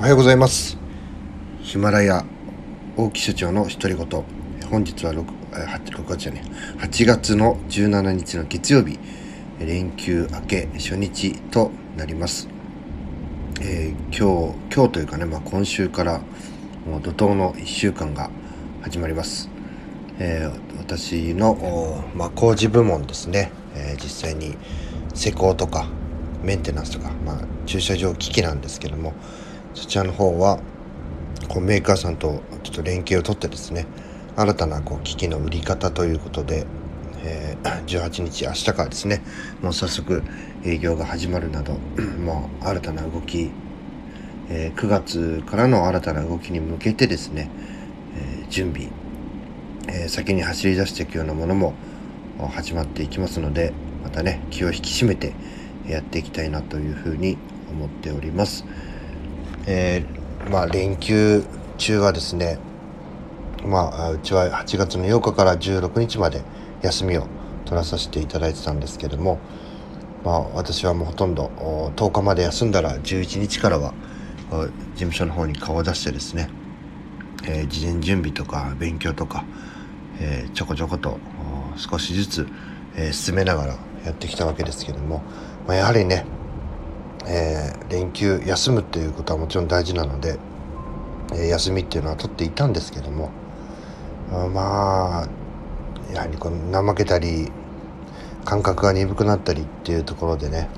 おはようございます。ヒマラヤ大木社長の独り言。本日は8月の17日の月曜日、連休明け初日となります。今日というかね、今週からもう怒涛の1週間が始まります。私の、工事部門ですね、実際に施工とかメンテナンスとか、駐車場機器なんですけども、そちらの方はメーカーさんとちょっと連携を取ってですね、新たな機器の売り方ということで、18日明日からですね、もう早速営業が始まるなど、新たな動き、9月からの新たな動きに向けてですね、準備、先に走り出していくようなものも始まっていきますので、またね、気を引き締めてやっていきたいなというふうに思っております。連休中はですね、うちは8月の8日から16日まで休みを取らさせていただいてたんですけども、私はもうほとんど10日まで休んだら、11日からは事務所の方に顔を出してですね、事前準備とか勉強とか、ちょこちょこと少しずつ、進めながらやってきたわけですけども、やはりね、連休休むっていうことはもちろん大事なので、休みっていうのは取っていたんですけども、やはり怠けたり感覚が鈍くなったりっていうところでね、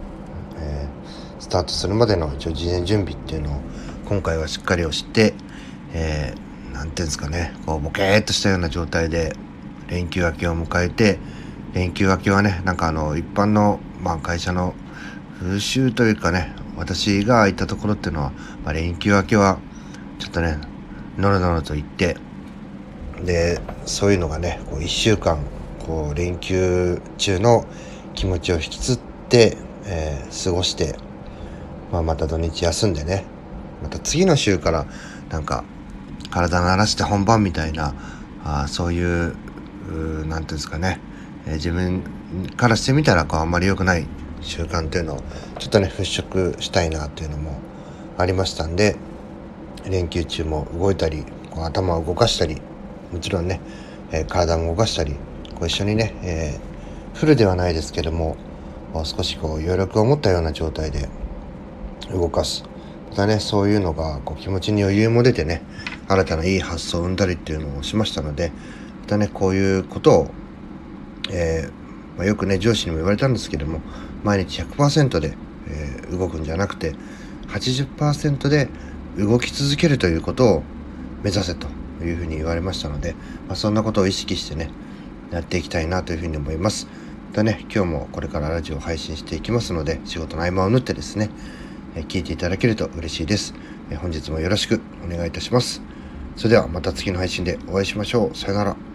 スタートするまでの事前準備っていうのを今回はしっかりをして、なんていうんですかね、ボケーっとしたような状態で連休明けを迎えて、連休明けはね、一般の、会社の風習というかね、私が行ったところっていうのは、連休明けはちょっとね、のろのろと行って、でそういうのがね、1週間連休中の気持ちを引きつって、過ごして、また土日休んでね、また次の週から体慣らして本番みたいな、そういう、なんていうんですかね、自分からしてみたらあんまり良くない習慣というのをちょっとね払拭したいなというのもありましたんで、連休中も動いたり、頭を動かしたり、もちろんね、体も動かしたり、一緒にね、フルではないですけども、少し余力を持ったような状態で動かす、またね、そういうのが気持ちに余裕も出てね、新たないい発想を生んだりっていうのをしましたので、またね、こういうことを、よくね、上司にも言われたんですけども、毎日 100% で、動くんじゃなくて 80% で動き続けるということを目指せというふうに言われましたので、そんなことを意識してね、やっていきたいなというふうに思います。またね、今日もこれからラジオを配信していきますので、仕事の合間を縫ってですね、聞いていただけると嬉しいです。本日もよろしくお願いいたします。それではまた次の配信でお会いしましょう。さよなら。